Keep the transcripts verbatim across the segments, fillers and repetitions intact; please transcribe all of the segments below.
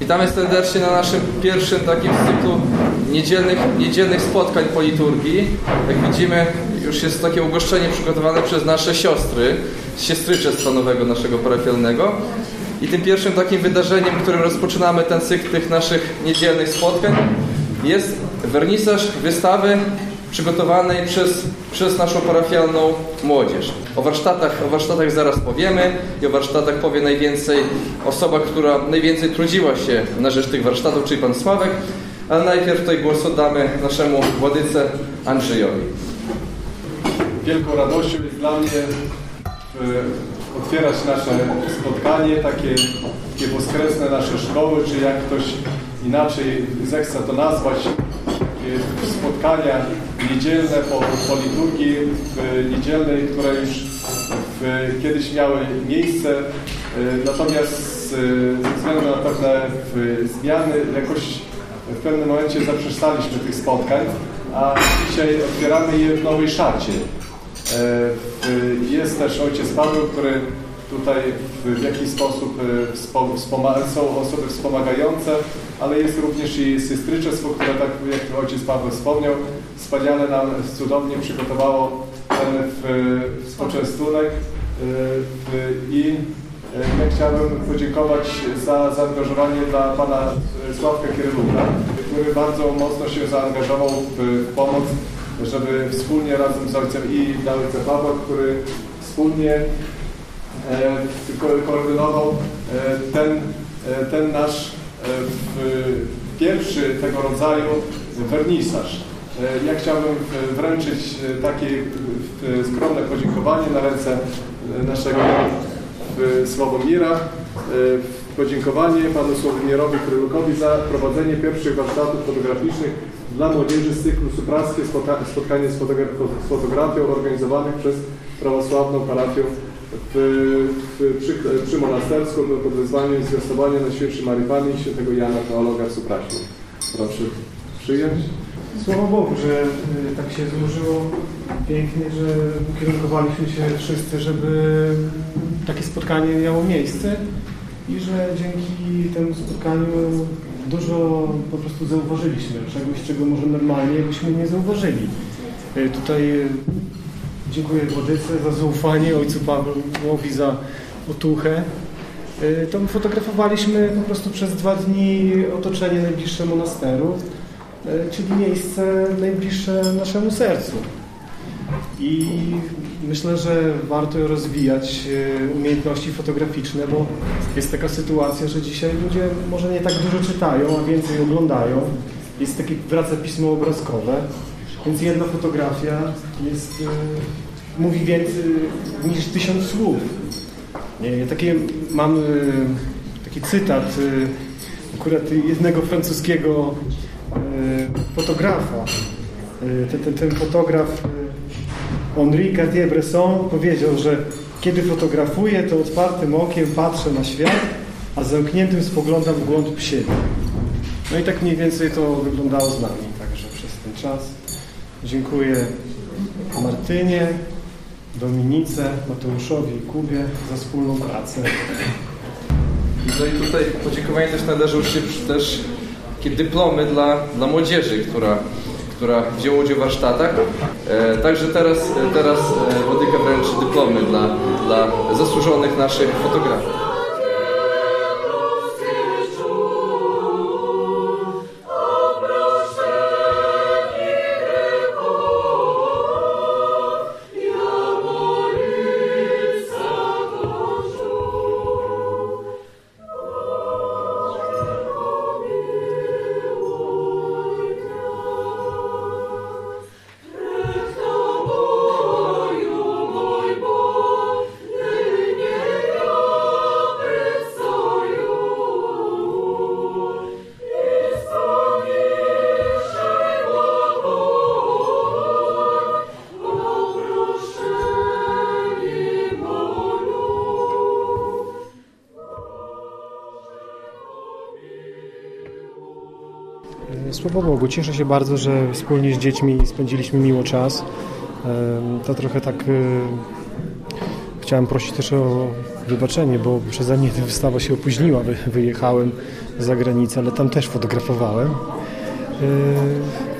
Witamy serdecznie na naszym pierwszym takim z cyklu niedzielnych, niedzielnych spotkań po liturgii. Jak widzimy, już jest takie ugoszczenie przygotowane przez nasze siostry, siostrycze stanowego naszego parafialnego. I tym pierwszym takim wydarzeniem, którym rozpoczynamy ten cykl tych naszych niedzielnych spotkań, jest wernisaż wystawy przygotowanej przez, przez naszą parafialną młodzież. O warsztatach, o warsztatach zaraz powiemy i o warsztatach powie najwięcej osoba, która najwięcej trudziła się na rzecz tych warsztatów, czyli pan Sławek, ale najpierw tutaj głos oddamy naszemu władyce Andrzejowi. Wielką radością jest dla mnie otwierać nasze spotkanie, takie, takie boskresne nasze szkoły, czy jak ktoś inaczej zechce to nazwać, spotkania niedzielne po, po liturgii w niedzielnej, które już w, kiedyś miały miejsce, natomiast ze względu na pewne zmiany jakoś w pewnym momencie zaprzestaliśmy tych spotkań, a dzisiaj otwieramy je w nowej szacie. Jest też ojciec Paweł, który tutaj w jakiś sposób wspoma- są osoby wspomagające, ale jest również i systryczestwo, które, tak jak ojciec Paweł wspomniał, wspaniale nam cudownie przygotowało ten spoczęstunek. I ja chciałbym podziękować za zaangażowanie dla pana Sławka Kierluka, który bardzo mocno się zaangażował w pomoc, żeby wspólnie razem z ojcem i dla ojca Pawła, który wspólnie koordynował ten, ten nasz pierwszy tego rodzaju wernisaż. Ja chciałbym wręczyć takie skromne podziękowanie na ręce naszego Sławomira. Podziękowanie panu Sławomirowi Kryłkowi za prowadzenie pierwszych warsztatów fotograficznych dla młodzieży z cyklu Supraskie spotkanie z, fotogra- z fotografią organizowanych przez prawosławną parafię W, w, przy, przy Monastersku pod wezwaniem zwiastowania Najświętszej Maryi Panny i Świętego Jana Teologa w Supraślu. Proszę przyjąć. Sława Bogu, że y, tak się złożyło pięknie, że ukierunkowaliśmy się wszyscy, żeby takie spotkanie miało miejsce i że dzięki temu spotkaniu dużo po prostu zauważyliśmy, czegoś, czego może normalnie byśmy nie zauważyli. Y, tutaj y, Dziękuję Wodyce za zaufanie, ojcu Pawłowi za otuchę. To fotografowaliśmy po prostu przez dwa dni otoczenie najbliższe monasteru, czyli miejsce najbliższe naszemu sercu. I myślę, że warto rozwijać umiejętności fotograficzne, bo jest taka sytuacja, że dzisiaj ludzie może nie tak dużo czytają, a więcej oglądają. Jest takie, wraca pismo obrazkowe. Więc jedna fotografia jest, y, mówi więcej niż tysiąc słów. Nie, takie, mam y, taki cytat y, akurat jednego francuskiego y, fotografa. Y, ten, ten, ten fotograf y, Henri Cartier-Bresson powiedział, że kiedy fotografuję, to otwartym okiem patrzę na świat, a zamkniętym spoglądam w głąb siebie. No i tak mniej więcej to wyglądało z nami także przez ten czas. Dziękuję Martynie, Dominice, Mateuszowi i Kubie za wspólną pracę. No i tutaj podziękowanie też należą się też takie dyplomy dla, dla młodzieży, która, która wzięła udział w warsztatach. E, także teraz, teraz Wodyka wręczy dyplomy dla, dla zasłużonych naszych fotografów. słowo Bogu. Cieszę się bardzo, że wspólnie z dziećmi spędziliśmy miło czas. To trochę tak... Chciałem prosić też o wybaczenie, bo przeze mnie ta wystawa się opóźniła. Wyjechałem za granicę, ale tam też fotografowałem.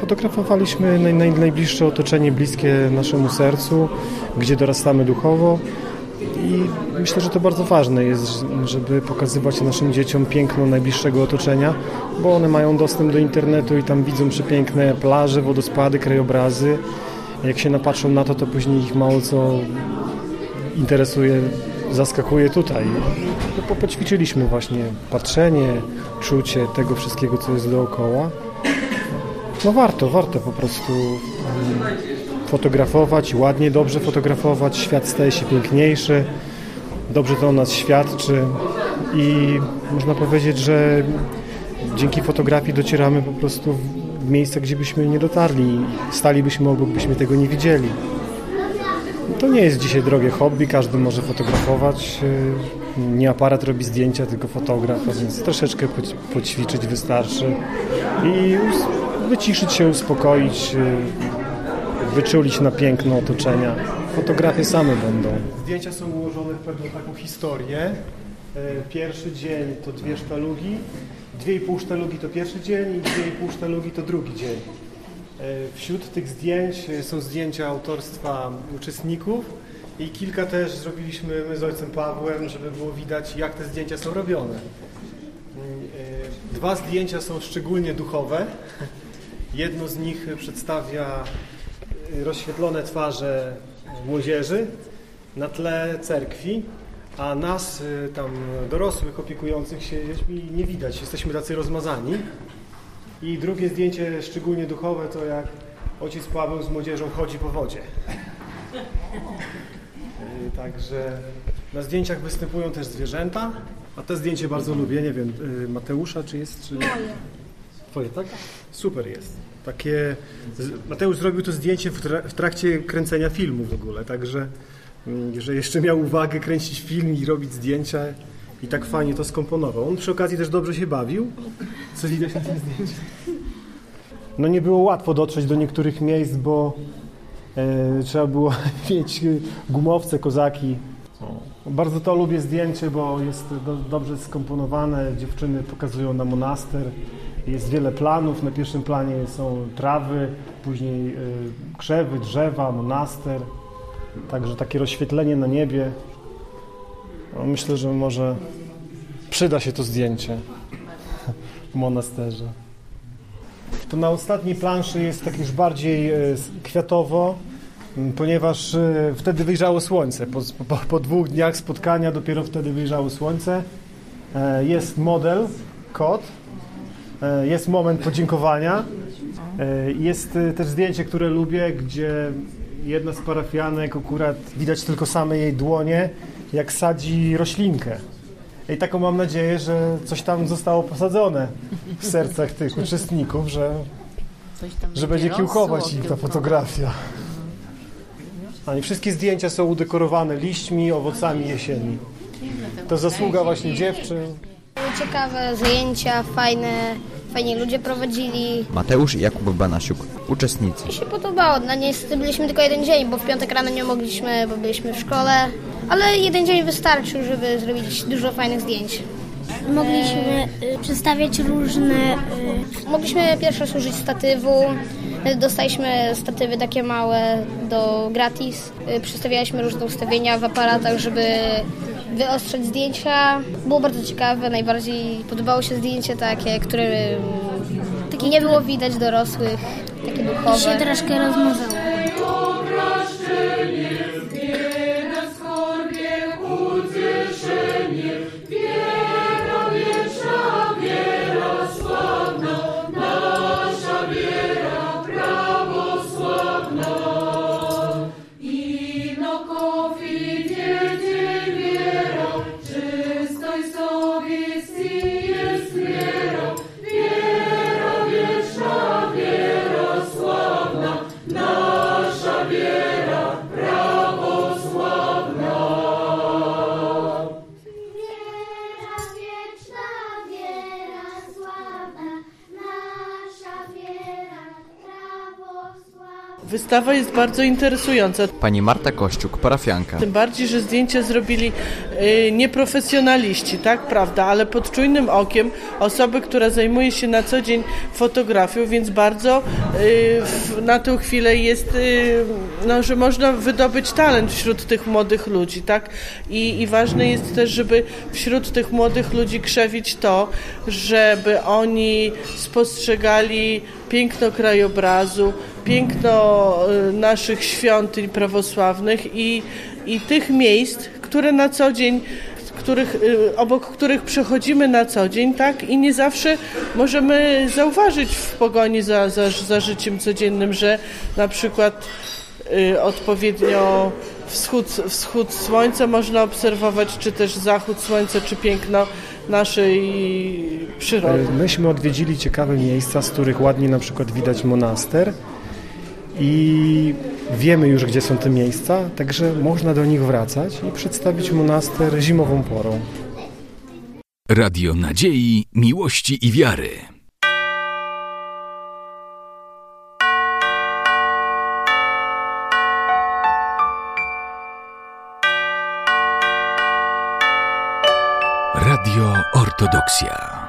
Fotografowaliśmy naj, naj, najbliższe otoczenie, bliskie naszemu sercu, gdzie dorastamy duchowo. I myślę, że to bardzo ważne jest, żeby pokazywać naszym dzieciom piękno najbliższego otoczenia, bo one mają dostęp do internetu i tam widzą przepiękne plaże, wodospady, krajobrazy. Jak się napatrzą na to, to później ich mało co interesuje, zaskakuje tutaj. No, poćwiczyliśmy właśnie patrzenie, czucie tego wszystkiego, co jest dookoła. No warto, warto po prostu fotografować, ładnie, dobrze fotografować. Świat staje się piękniejszy, dobrze to o nas świadczy i można powiedzieć, że dzięki fotografii docieramy po prostu w miejsca, gdzie byśmy nie dotarli. Stalibyśmy obok, byśmy tego nie widzieli. To nie jest dzisiaj drogie hobby, każdy może fotografować. Nie aparat robi zdjęcia, tylko fotograf, więc troszeczkę poćwiczyć wystarczy i wyciszyć się, uspokoić, wyczulić na piękno otoczenia. Fotografie same będą. Zdjęcia są ułożone w pewną taką historię. Pierwszy dzień to dwie sztalugi, dwie i pół sztalugi to pierwszy dzień i dwie i pół sztalugi to drugi dzień. Wśród tych zdjęć są zdjęcia autorstwa uczestników i kilka też zrobiliśmy my z Ojcem Pawłem, żeby było widać, jak te zdjęcia są robione. Dwa zdjęcia są szczególnie duchowe. Jedno z nich przedstawia rozświetlone twarze młodzieży na tle cerkwi, a nas, tam dorosłych, opiekujących się dziećmi, nie widać. Jesteśmy tacy rozmazani. I drugie zdjęcie, szczególnie duchowe, to jak ojciec Paweł z młodzieżą chodzi po wodzie. Także na zdjęciach występują też zwierzęta, a te zdjęcie bardzo lubię, nie wiem, Mateusza czy jest? Czy... Twoje, tak? Super jest. Takie... Mateusz zrobił to zdjęcie w trakcie kręcenia filmu w ogóle, także że jeszcze miał uwagę kręcić film i robić zdjęcia. I tak fajnie to skomponował. On przy okazji też dobrze się bawił. Co widać na tym zdjęciu? No nie było łatwo dotrzeć do niektórych miejsc, bo e, trzeba było mieć gumowce, kozaki. O. Bardzo to lubię zdjęcie, bo jest do, dobrze skomponowane. Dziewczyny pokazują na monaster. Jest wiele planów. Na pierwszym planie są trawy, później e, krzewy, drzewa, monaster. Także takie rozświetlenie na niebie. Myślę, że może przyda się to zdjęcie w monasterze. To na ostatniej planszy jest tak już bardziej kwiatowo, ponieważ wtedy wyjrzało słońce. Po, po, po dwóch dniach spotkania dopiero wtedy wyjrzało słońce. Jest model, kot, jest moment podziękowania. Jest też zdjęcie, które lubię, gdzie jedna z parafianek akurat widać tylko same jej dłonie, jak sadzi roślinkę. I taką mam nadzieję, że coś tam zostało posadzone w sercach tych uczestników, że, coś tam że będzie kiełkować im ta fotografia. A nie wszystkie zdjęcia są udekorowane liśćmi, owocami jesieni. To zasługa właśnie dziewczyn. Ciekawe zdjęcia, fajne, fajnie ludzie prowadzili. Mateusz i Jakub Banasiuk, uczestnicy. Mi się podobało, no niestety byliśmy tylko jeden dzień, bo w piątek rano nie mogliśmy, bo byliśmy w szkole. Ale jeden dzień wystarczył, żeby zrobić dużo fajnych zdjęć. Mogliśmy y, przedstawiać różne... Y... Mogliśmy pierwsze użyć statywu. Dostaliśmy statywy takie małe do gratis. Y, przedstawialiśmy różne ustawienia w aparatach, żeby wyostrzeć zdjęcia. Było bardzo ciekawe. Najbardziej podobało się zdjęcie takie, które y, takie nie było widać dorosłych. Takie duchowe. I się troszkę rozmazało. Wiera, prawo Wystawa jest bardzo interesująca. Pani Marta Kościuk, parafianka. Tym bardziej, że zdjęcia zrobili y, nieprofesjonaliści, tak, prawda, ale pod czujnym okiem osoby, która zajmuje się na co dzień fotografią, więc bardzo y, w, na tę chwilę jest, y, no, że można wydobyć talent wśród tych młodych ludzi, tak, i, i ważne jest też, żeby wśród tych młodych ludzi krzewić to, żeby oni spostrzegali piękno krajobrazu, piękno naszych świątyń prawosławnych i, i tych miejsc, które na co dzień, których, obok których przechodzimy na co dzień, tak? I nie zawsze możemy zauważyć w pogoni za, za, za życiem codziennym, że na przykład y, odpowiednio wschód, wschód słońca można obserwować, czy też zachód słońca, czy piękno naszej przyrody. Myśmy odwiedzili ciekawe miejsca, z których ładnie na przykład widać monaster. I wiemy już, gdzie są te miejsca, także można do nich wracać i przedstawić monaster zimową porą. Radio Nadziei, Miłości i Wiary. Radio Ortodoksja.